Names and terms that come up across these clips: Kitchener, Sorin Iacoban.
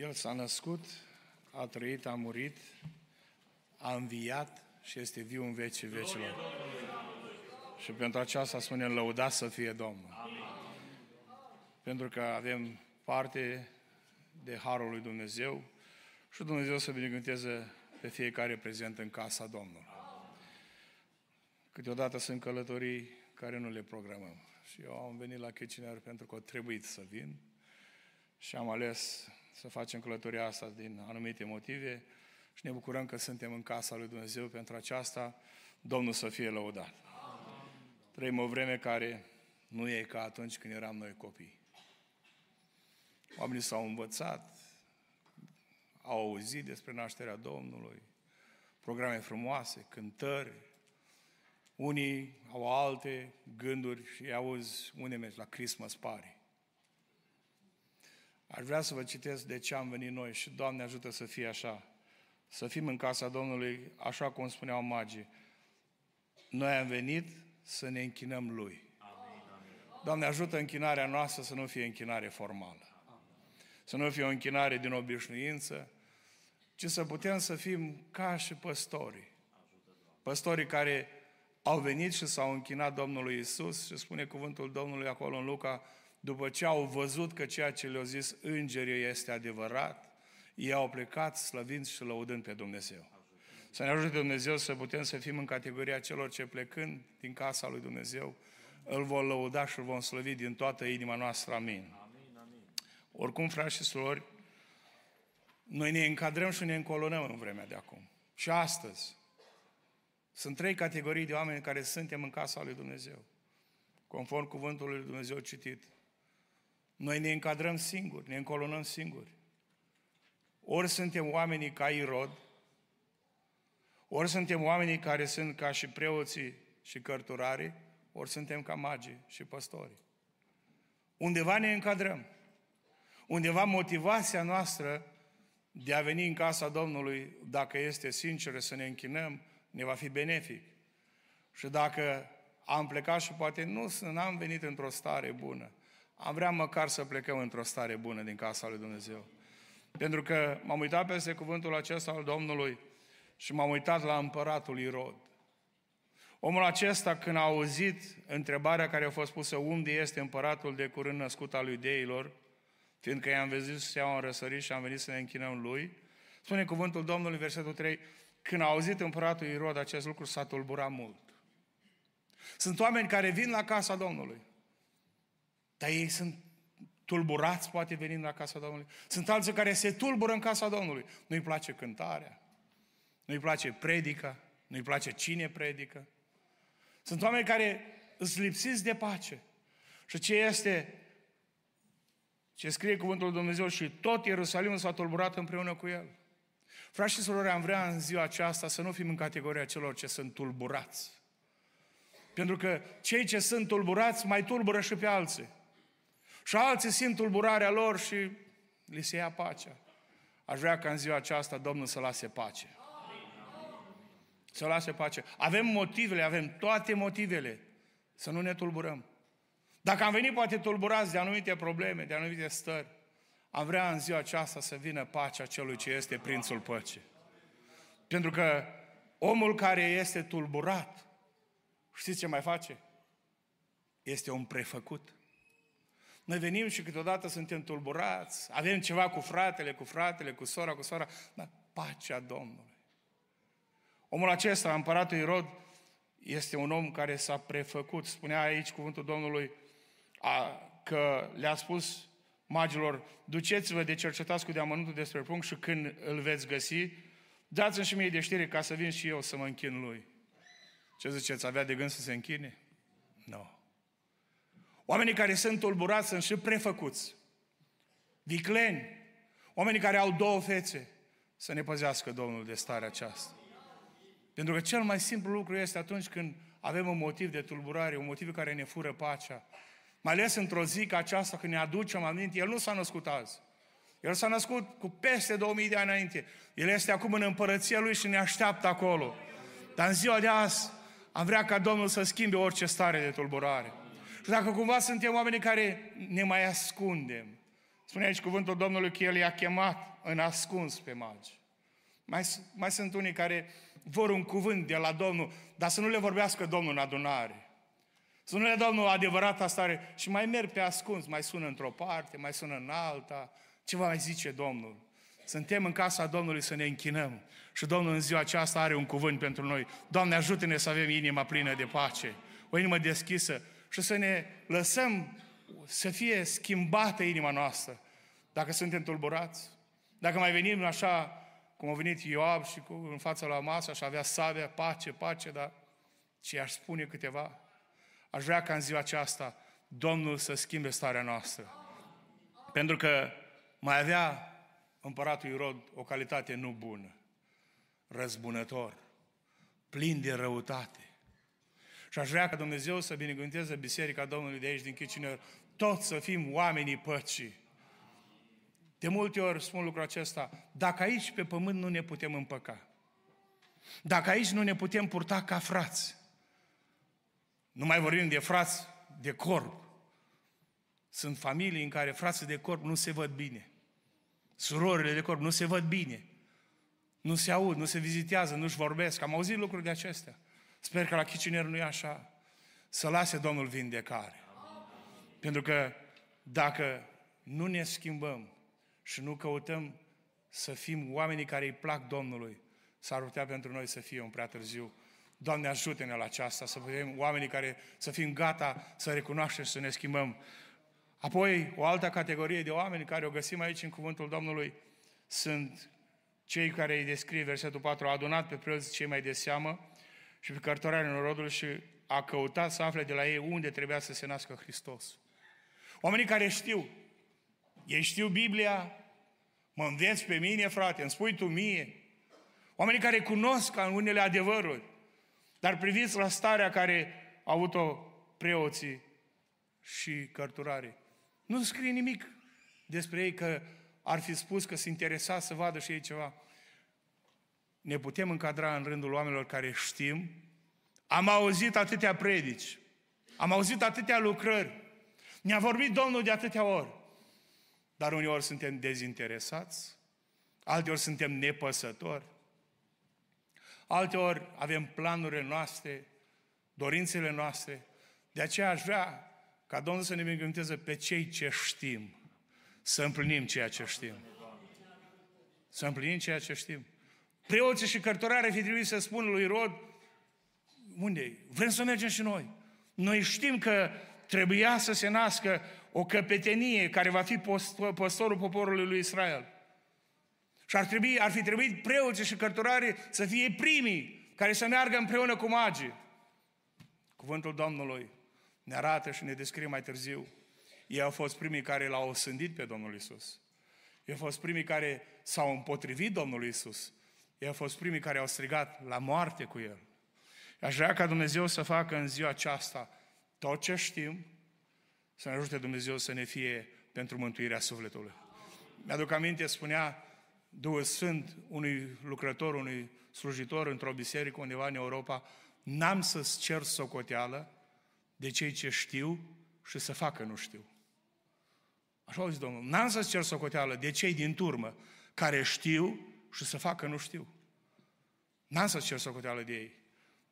El s-a născut, a trăit, a murit, a înviat și este viu în vecii vecilor. Și pentru aceasta spunem, lăudați să fie Domnul. Amin. Pentru că avem parte de harul lui Dumnezeu și Dumnezeu să binecuvânteze pe fiecare prezent în casa Domnului. Câteodată sunt călătorii care nu le programăm. Și eu am venit la Kitchener pentru că a trebuit să vin și am ales să facem călătoria asta din anumite motive și ne bucurăm că suntem în casa lui Dumnezeu. Pentru aceasta, Domnul să fie lăudat. Trăim o vreme care nu e ca atunci când eram noi copii. Oamenii s-au învățat, au auzit despre nașterea Domnului, programe frumoase, cântări. Unii au alte gânduri și îi auzi unde mergi, la Christmas party. Aș vrea să vă citesc de ce am venit noi și Doamne ajută să fie așa. Să fim în casa Domnului, așa cum spuneau magii. Noi am venit să ne închinăm Lui. Doamne ajută închinarea noastră să nu fie închinare formală. Să nu fie o închinare din obișnuință, ci să putem să fim ca și păstorii. Păstorii care au venit și s-au închinat Domnului Isus și spune cuvântul Domnului acolo în Luca, după ce au văzut că ceea ce le-au zis îngerii este adevărat, ei au plecat slăvind și lăudând pe Dumnezeu. Să ne ajute Dumnezeu să putem să fim în categoria celor ce plecând din casa lui Dumnezeu, îl vor lăuda și îl vom slăvi din toată inima noastră. Amin. Oricum, frați și surori, noi ne încadrăm și ne încolonăm în vremea de acum. Și astăzi sunt trei categorii de oameni care suntem în casa lui Dumnezeu. Conform cuvântului lui Dumnezeu citit. Noi ne încadrăm singuri, ne încolonăm singuri. Ori suntem oamenii ca Irod, ori suntem oamenii care sunt ca și preoții și cărturarii, ori suntem ca magii și păstorii. Undeva ne încadrăm. Undeva motivația noastră de a veni în casa Domnului, dacă este sinceră să ne închinăm, ne va fi benefic. Și dacă am plecat și poate n-am venit într-o stare bună, am vrea măcar să plecăm într-o stare bună din casa lui Dumnezeu. Pentru că m-am uitat peste cuvântul acesta al Domnului și m-am uitat la împăratul Irod. Omul acesta, când a auzit întrebarea care a fost pusă, unde este împăratul de curând născut al iudeilor, fiindcă i-am văzut steaua în răsărit și am venit să ne închinăm lui, spune cuvântul Domnului, versetul 3, când a auzit împăratul Irod acest lucru, s-a tulburat mult. Sunt oameni care vin la casa Domnului, dar ei sunt tulburați, poate venind la casa Domnului. Sunt alții care se tulbură în casa Domnului. Nu-i place cântarea, nu-i place predica, nu-i place cine predică. Sunt oameni care îți lipsiți de pace. Și ce este? Ce scrie cuvântul lui Dumnezeu? Și tot Ierusalimul s-a tulburat împreună cu el. Frați și surori, am vrea în ziua aceasta să nu fim în categoria celor ce sunt tulburați. Pentru că cei ce sunt tulburați mai tulbură și pe alții. Și alții simt tulburarea lor și li se ia pacea. Aș vrea ca în ziua aceasta Domnul să lase pace. Să lase pace. Avem motivele, avem toate motivele să nu ne tulburăm. Dacă am venit poate tulburați de anumite probleme, de anumite stări, am vrea în ziua aceasta să vină pacea celui ce este Prințul Păcii. Pentru că omul care este tulburat, știți ce mai face? Este un prefăcut. Noi venim și câteodată suntem tulburați, avem ceva cu fratele, cu sora, dar pacea Domnului. Omul acesta, împăratul Irod, este un om care s-a prefăcut. Spunea aici cuvântul Domnului că le-a spus magilor, duceți-vă de cercetați cu deamănuntul despre prunc și când îl veți găsi, dați-mi și mie de știre ca să vin și eu să mă închin lui. Ce ziceți, avea de gând să se închine? Nu. Oamenii care sunt tulburați sunt și prefăcuți. Vicleni. Oamenii care au două fețe. Să ne păzească Domnul de starea aceasta. Pentru că cel mai simplu lucru este atunci când avem un motiv de tulburare, un motiv care ne fură pacea. Mai ales într-o zi ca aceasta, când ne aducem aminte, El nu s-a născut azi. El s-a născut cu peste 2000 de ani înainte. El este acum în împărăția Lui și ne așteaptă acolo. Dar în ziua de azi, am vrea ca Domnul să schimbe orice stare de tulburare. Și dacă cumva suntem oamenii care ne mai ascundem, Spune aici cuvântul Domnului că El i-a chemat în ascuns pe magi. Mai sunt unii care vor un cuvânt de la Domnul, dar să nu le vorbească Domnul în adunare. Să nu le Domnul adevărata stare și mai merg pe ascuns, mai sună într-o parte, mai sună în alta. Ce va mai zice Domnul? Suntem în casa Domnului să ne închinăm. Și Domnul în ziua aceasta are un cuvânt pentru noi. Doamne, ajută-ne să avem inima plină de pace, o inimă deschisă și să ne lăsăm să fie schimbată inima noastră. Dacă suntem tulburați, dacă mai venim așa cum a venit Ioab și în fața la masă și avea sabia, pace, pace, dar ce aș spune câteva? Aș vrea ca în ziua aceasta Domnul să schimbe starea noastră. Pentru că mai avea împăratul Irod o calitate nu bună. Răzbunător, plin de răutate. Și aș vrea ca Dumnezeu să binecuvânteze Biserica Domnului de aici, din Kitchener, toți să fim oamenii păcii. De multe ori spun lucrul acesta, dacă aici pe pământ nu ne putem împăca, dacă aici nu ne putem purta ca frați, nu mai vorbim de frați de corp. Sunt familii în care frații de corp nu se văd bine. Surorile de corp nu se văd bine. Nu se aud, nu se vizitează, nu-și vorbesc. Am auzit lucruri de acestea. Sper că la Kitchener nu e așa. Să lase Domnul vindecare. Pentru că dacă nu ne schimbăm și nu căutăm să fim oamenii care îi plac Domnului, s-ar putea pentru noi să fie un prea târziu. Doamne, ajută-ne la aceasta, să fim oamenii care să fim gata să recunoaștem și să ne schimbăm. Apoi, o altă categorie de oameni care o găsim aici în cuvântul Domnului sunt cei care îi descrie versetul 4, a adunat pe preoți cei mai de seamă și pe cărturarii norodului și a căutat să afle de la ei unde trebuia să se nască Hristos. Oamenii care știu, ei știu Biblia, mă înveți pe mine, frate, îmi spui tu mie. Oamenii care cunosc unele adevăruri, dar priviți la starea care au avut-o preoții și cărturarii. Nu scrie nimic despre ei că ar fi spus că se interesa să vadă și ei ceva. Ne putem încadra în rândul oamenilor care știm. Am auzit atâtea predici, am auzit atâtea lucrări, ne-a vorbit Domnul de atâtea ori. Dar uneori suntem dezinteresați, alteori suntem nepăsători, alteori avem planurile noastre, dorințele noastre. De aceea aș vrea ca Domnul să ne binecuvânteze pe cei ce știm, să împlinim ceea ce știm. Să împlinim ceea ce știm. Preoții și cărturarii fi trebuit să spună lui Irod, unde? Vrem să mergem și noi. Noi știm că trebuia să se nască o căpetenie care va fi păstorul poporului lui Israel. Și ar fi trebuit preoții și cărturarii să fie primii care să meargă împreună cu magii. Cuvântul Domnului ne arată și ne descrie mai târziu. Ei au fost primii care l-au osândit pe Domnul Iisus. Ei au fost primii care s-au împotrivit Domnului Iisus. Ei au fost primii care au strigat la moarte cu El. Aș vrea ca Dumnezeu să facă în ziua aceasta tot ce știm, să ne ajute Dumnezeu să ne fie pentru mântuirea sufletului. Mi-aduc aminte, spunea Duhul Sfânt unui lucrător, unui slujitor într-o biserică undeva în Europa, n-am să-ți cer socoteală de cei ce știu și să facă nu știu. Așa a zis Domnul, n-am să-ți cer socoteală de cei din turmă care știu și să facă nu știu. N-am să-ți cer socoteală de ei,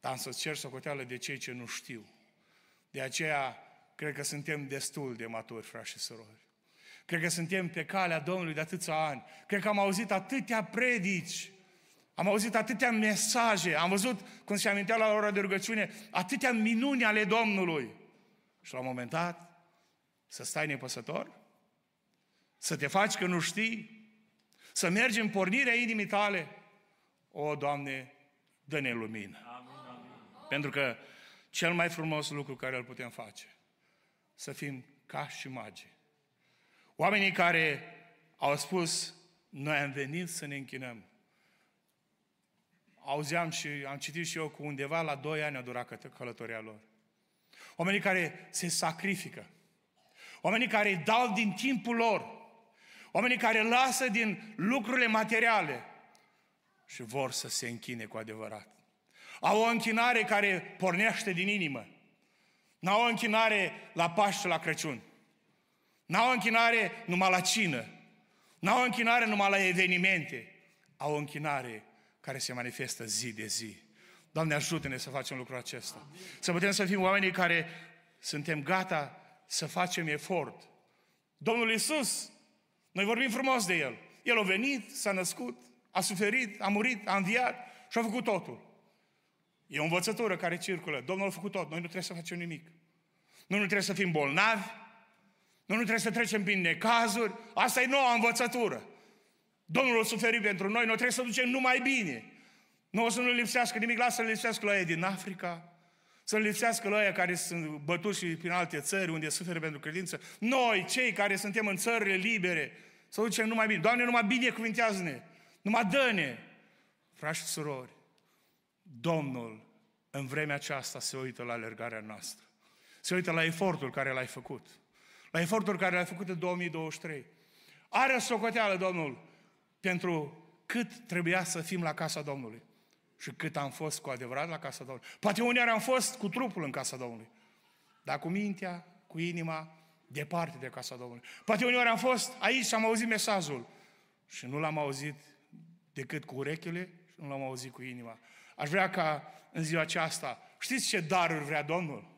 dar am să-ți cer socoteală de cei ce nu știu. De aceea, cred că suntem destul de maturi, frați și surori. Cred că suntem pe calea Domnului de atâția ani. Cred că am auzit atâtea predici, am auzit atâtea mesaje, am văzut, cum se amintea la ora de rugăciune, atâtea minuni ale Domnului. Și la un moment dat, să stai nepăsător, să te faci că nu știi, să mergi în pornirea inimii tale. O, Doamne, dă-ne lumină. Amin, amin. Pentru că cel mai frumos lucru care îl putem face, să fim ca și magii. Oamenii care au spus, noi am venit să ne închinăm. Auzeam și am citit și eu că undeva la 2 ani a durat călătoria lor. Oamenii care se sacrifică. Oamenii care dau din timpul lor. Oamenii care lasă din lucrurile materiale și vor să se închine cu adevărat. Au o închinare care pornește din inimă. N-au o închinare la Paști și la Crăciun. N-au închinare numai la cină. N-au închinare numai la evenimente. Au o închinare care se manifestă zi de zi. Doamne, ajută-ne să facem lucrul acesta. Amin. Să putem să fim oamenii care suntem gata să facem efort. Domnul Iisus, noi vorbim frumos de El. El a venit, s-a născut, a suferit, a murit, a înviat și a făcut totul. E o învățătură care circulă. Domnul a făcut tot, noi nu trebuie să facem nimic. Noi nu trebuie să fim bolnavi, noi nu trebuie să trecem prin necazuri. Asta e noua învățătură. Domnul a suferit pentru noi, noi trebuie să ducem numai bine. Nu o să nu lipsească nimic, lasă să-l lipsească la aia din Africa, să-l lipsească la aia care sunt bătuși prin alte țări unde suferă pentru credință. Noi, cei care suntem în țările libere, să ducem numai bine. Doamne, numai binecuvintează-ne, numai dă-ne. Frați și surori, Domnul în vremea aceasta se uită la alergarea noastră. Se uită la efortul care l-ai făcut. La efortul care l-ai făcut în 2023. Are o socoteală, Domnul, pentru cât trebuia să fim la casa Domnului. Și cât am fost cu adevărat la casa Domnului. Poate uneori am fost cu trupul în casa Domnului, dar cu mintea, cu inima, departe de casa Domnului. Poate uneori am fost aici și am auzit mesajul și nu l-am auzit decât cu urechile și nu l-am auzit cu inima. Aș vrea ca în ziua aceasta, știți ce daruri vrea Domnul?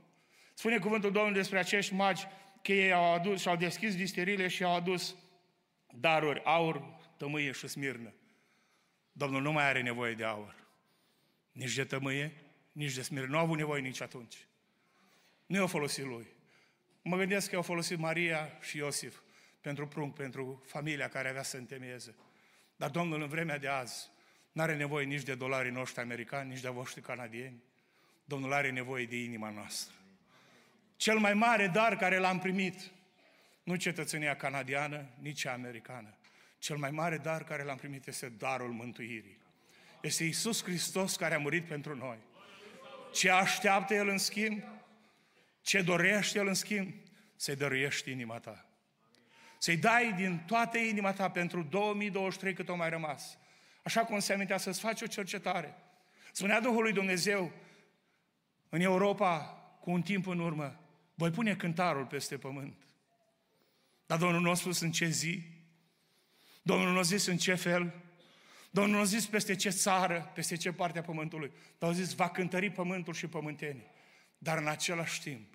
Spune cuvântul Domnului despre acești magi că ei au adus și au deschis visterile și au adus daruri, aur, tămâie și smirnă. Domnul nu mai are nevoie de aur, nici de tămâie, nici de smirnă. Nu a avut nevoie nici atunci. Nu i-a folosit lui. Mă gândesc că i-a folosit Maria și Iosif pentru prunc, pentru familia care avea să întemeieze. Dar Domnul în vremea de azi n-are nevoie nici de dolarii noștri americani, nici de voștri canadieni. Domnul are nevoie de inima noastră. Cel mai mare dar care l-am primit, nu cetățenia canadiană, nici cea americană. Cel mai mare dar care l-am primit este darul mântuirii. Este Iisus Hristos care a murit pentru noi. Ce așteaptă El în schimb, ce dorește El în schimb, să-i dăruiești inima ta. Să-i dai din toată inima ta pentru 2023 cât o mai rămas. Așa cum se amintea, să-ți faci o cercetare. Spunea Duhul lui Dumnezeu în Europa, cu un timp în urmă, voi pune cântarul peste pământ. Dar Domnul nu a spus în ce zi, Domnul nu a zis în ce fel, Domnul nu a zis peste ce țară, peste ce parte a pământului, dar a zis va cântări pământul și pământenii. Dar în același timp,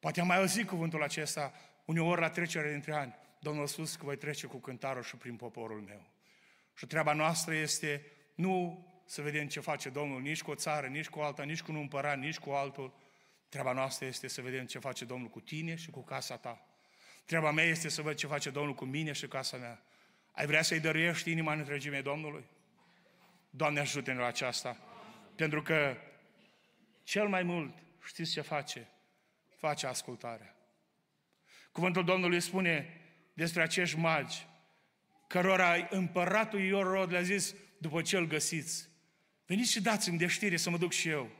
poate am mai auzit cuvântul acesta uneori la trecerea dintre ani, Domnul a spus că voi trece cu cântarul și prin poporul meu. Și treaba noastră este nu să vedem ce face Domnul nici cu o țară, nici cu alta, nici cu un împărat, nici cu altul. Treaba noastră este să vedem ce face Domnul cu tine și cu casa ta. Treaba mea este să văd ce face Domnul cu mine și casa mea. Ai vrea să-i dăruiești inima în întregime Domnului? Doamne, ajută-ne la aceasta. Pentru că cel mai mult, știți ce face? Face ascultarea. Cuvântul Domnului spune despre acești magi, cărora împăratul Ierod le-a zis, după ce îl găsiți, veniți și dați-mi de știre să mă duc și eu.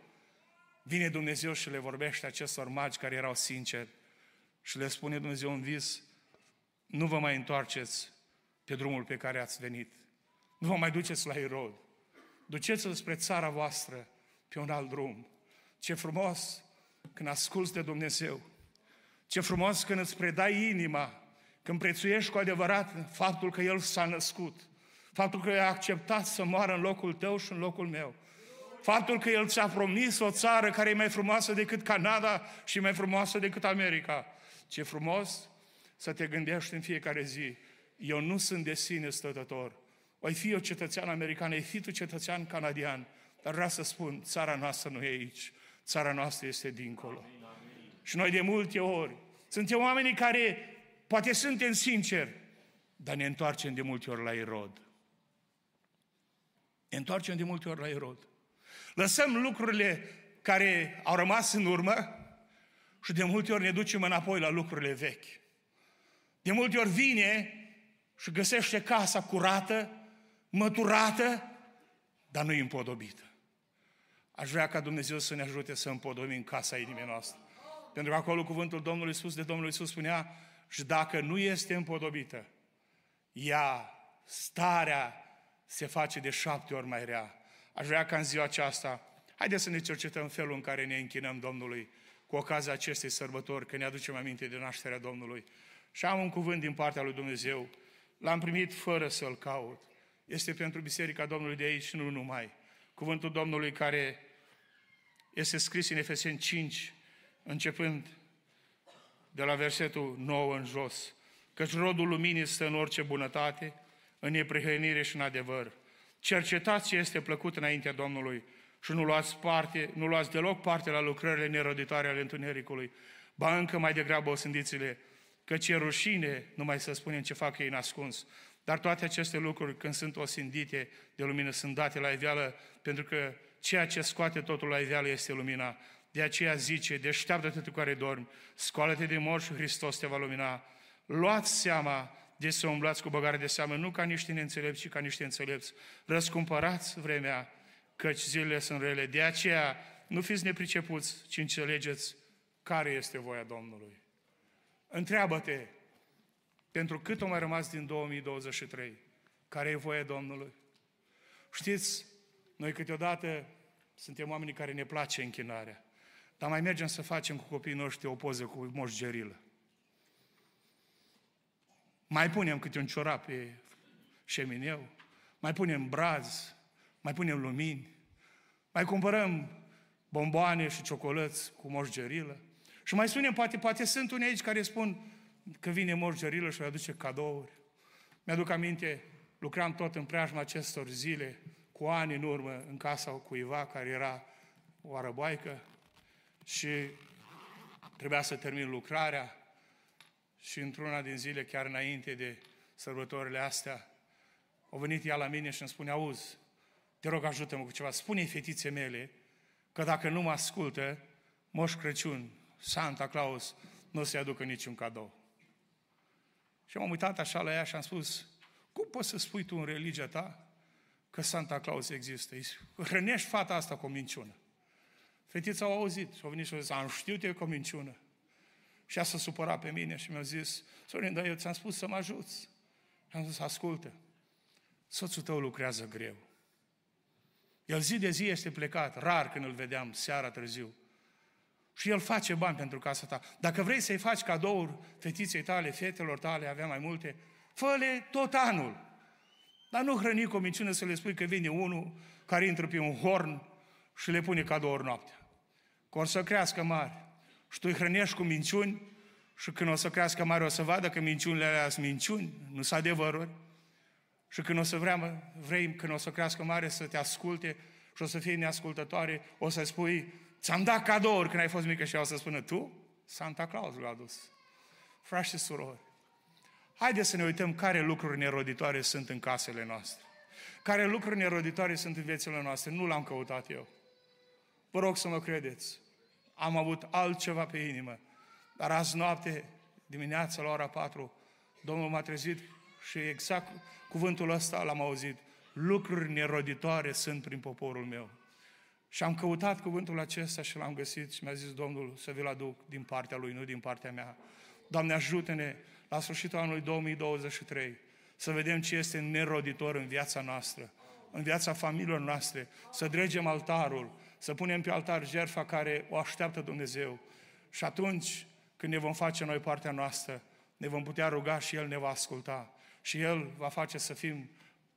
Vine Dumnezeu și le vorbește acestor magi care erau sinceri și le spune Dumnezeu în vis, nu vă mai întoarceți pe drumul pe care ați venit. Nu vă mai duceți la Ierod. Duceți-vă spre țara voastră pe un alt drum. Ce frumos când asculți de Dumnezeu. Ce frumos când îți predai inima, când prețuiești cu adevărat faptul că El s-a născut, faptul că a acceptat să moară în locul tău și în locul meu, faptul că El ți-a promis o țară care e mai frumoasă decât Canada și mai frumoasă decât America. Ce frumos să te gândești în fiecare zi, eu nu sunt de sine stătător. Oi fi eu cetățean american, ai fi tu cetățean canadian, dar vreau să spun, țara noastră nu e aici, țara noastră este dincolo. Amin, amin. Și noi de multe ori suntem oamenii care poate suntem sinceri, dar ne întoarcem de multe ori la Ierod. Ne întoarcem de multe ori la Ierod. Lăsăm lucrurile care au rămas în urmă și de multe ori ne ducem înapoi la lucrurile vechi. De multe ori vine și găsește casa curată, măturată, dar nu împodobită. Aș vrea ca Dumnezeu să ne ajute să împodobim casa inimii noastre. Pentru că acolo cuvântul Domnului Iisus, de Domnul Iisus spunea, și dacă nu este împodobită, ea, starea, se face de 7 ori mai rea. Aș vrea ca în ziua aceasta, haideți să ne cercetăm felul în care ne închinăm Domnului, cu ocazia acestei sărbători, că ne aducem aminte de nașterea Domnului. Și am un cuvânt din partea lui Dumnezeu, l-am primit fără să-l caut. Este pentru Biserica Domnului de aici, nu numai. Cuvântul Domnului care este scris în Efeseni 5, începând de la versetul 9 în jos. Căci rodul luminii stă în orice bunătate, în neprihănire și în adevăr. Cercetați ce este plăcut înaintea Domnului și nu luați deloc parte la lucrările neroditoare ale întunericului, ba încă mai degrabă osândiți-le, căci e rușine numai să spunem ce fac ei ascuns. Dar toate aceste lucruri, când sunt osândite de lumină, sunt date la iveală, pentru că ceea ce scoate totul la iveală este lumina. De aceea zice, deșteaptă-te tu care dormi, scoală-te din morți și Hristos te va lumina. Luați seama de să umblați cu băgare de seamă, nu ca niște neînțelepți, ci ca niște înțelepți. Răscumpărați vremea, căci zilele sunt rele. De aceea nu fiți nepricepuți, ci înțelegeți care este voia Domnului. Întreabă-te, pentru cât o mai rămas din 2023, care e voia Domnului? Știți, noi câteodată suntem oamenii care ne place închinarea, dar mai mergem să facem cu copiii noștri o poză cu Moș Gerilă. Mai punem câte un ciorap pe șemineu, mai punem brazi, mai punem lumini, mai cumpărăm bomboane și ciocolăți cu Moș Gerilă și mai spunem, poate sunt unii aici care spun că vine Moș Gerilă și îi aduce cadouri. Mi-aduc aminte, lucram tot în preajma acestor zile, cu ani în urmă, în casa cuiva care era o arăboaică și trebuia să termin lucrarea și într-una din zile, chiar înainte de sărbătorile astea, a venit ea la mine și îmi spune, auzi, te rog ajută-mă cu ceva, spune-i fetițe mele că dacă nu mă ascultă, Moș Crăciun, Santa Claus, nu o să-i aducă niciun cadou. Și m-am uitat așa la ea și am spus, cum poți să spui tu în religia ta că Santa Claus există? Hrănești fata asta cu o minciună. Fetița au auzit și au venit și au zis, am știut eu cu o minciună. Și ea s-a supărat pe mine și mi-a zis, Sorin, dar eu ți-am spus să mă ajuți. Și am zis, ascultă, soțul tău lucrează greu. El zi de zi este plecat, rar când îl vedeam seara târziu. Și el face bani pentru casa ta. Dacă vrei să-i faci cadouri fetiței tale, fetelor tale, avea mai multe, fă-le tot anul. Dar nu hrăni cu o minciună să le spui că vine unul care intră pe un horn și le pune cadouri noaptea. Că or să crească mari. Și tu îi hrănești cu minciuni și când o să crească mari o să vadă că minciunile alea sunt minciuni, nu sunt adevăruri. Și când o să vrei, când o să crească mare să te asculte și o să fie neascultătoare, o să spui, ți-am dat cadouri când ai fost mică și ea o să spună, tu? Santa Claus l-a adus. Frați și surori, haideți să ne uităm care lucruri neroditoare sunt în casele noastre. Care lucruri neroditoare sunt în viețile noastre. Nu l-am căutat eu. Vă rog să mă credeți. Am avut altceva pe inimă. Dar azi noapte, dimineața la ora 4, Domnul m-a trezit și exact cuvântul ăsta l-am auzit. Lucruri neroditoare sunt prin poporul meu. Și am căutat cuvântul acesta și l-am găsit și mi-a zis Domnul să vi-l aduc din partea Lui, nu din partea mea. Doamne, ajută-ne la sfârșitul anului 2023 să vedem ce este neroditor în viața noastră, în viața familiilor noastre, să dregem altarul, să punem pe altar jertfa care o așteaptă Dumnezeu. Și atunci când ne vom face noi partea noastră, ne vom putea ruga și El ne va asculta. Și El va face să fim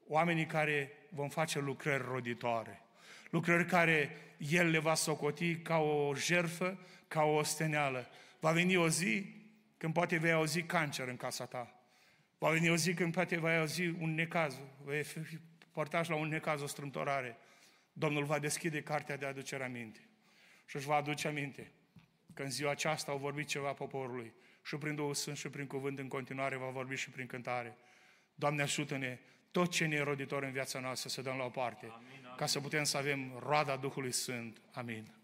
oamenii care vom face lucrări roditoare. Lucrări care El le va socoti ca o jertfă, ca o osteneală. Va veni o zi când poate vei auzi cancer în casa ta. Va veni o zi când poate vei auzi un necaz, vei fi părtaș la un necaz, o strâmtorare. Domnul va deschide cartea de aducere aminte. Și își va aduce aminte că în ziua aceasta au vorbit ceva poporului. Și prin Duhul Sfânt și prin cuvânt în continuare va vorbi și prin cântare. Doamne ajută-ne, tot ce ne e roditor în viața noastră să dăm la o parte, amin, amin. Ca să putem să avem roada Duhului Sfânt. Amin.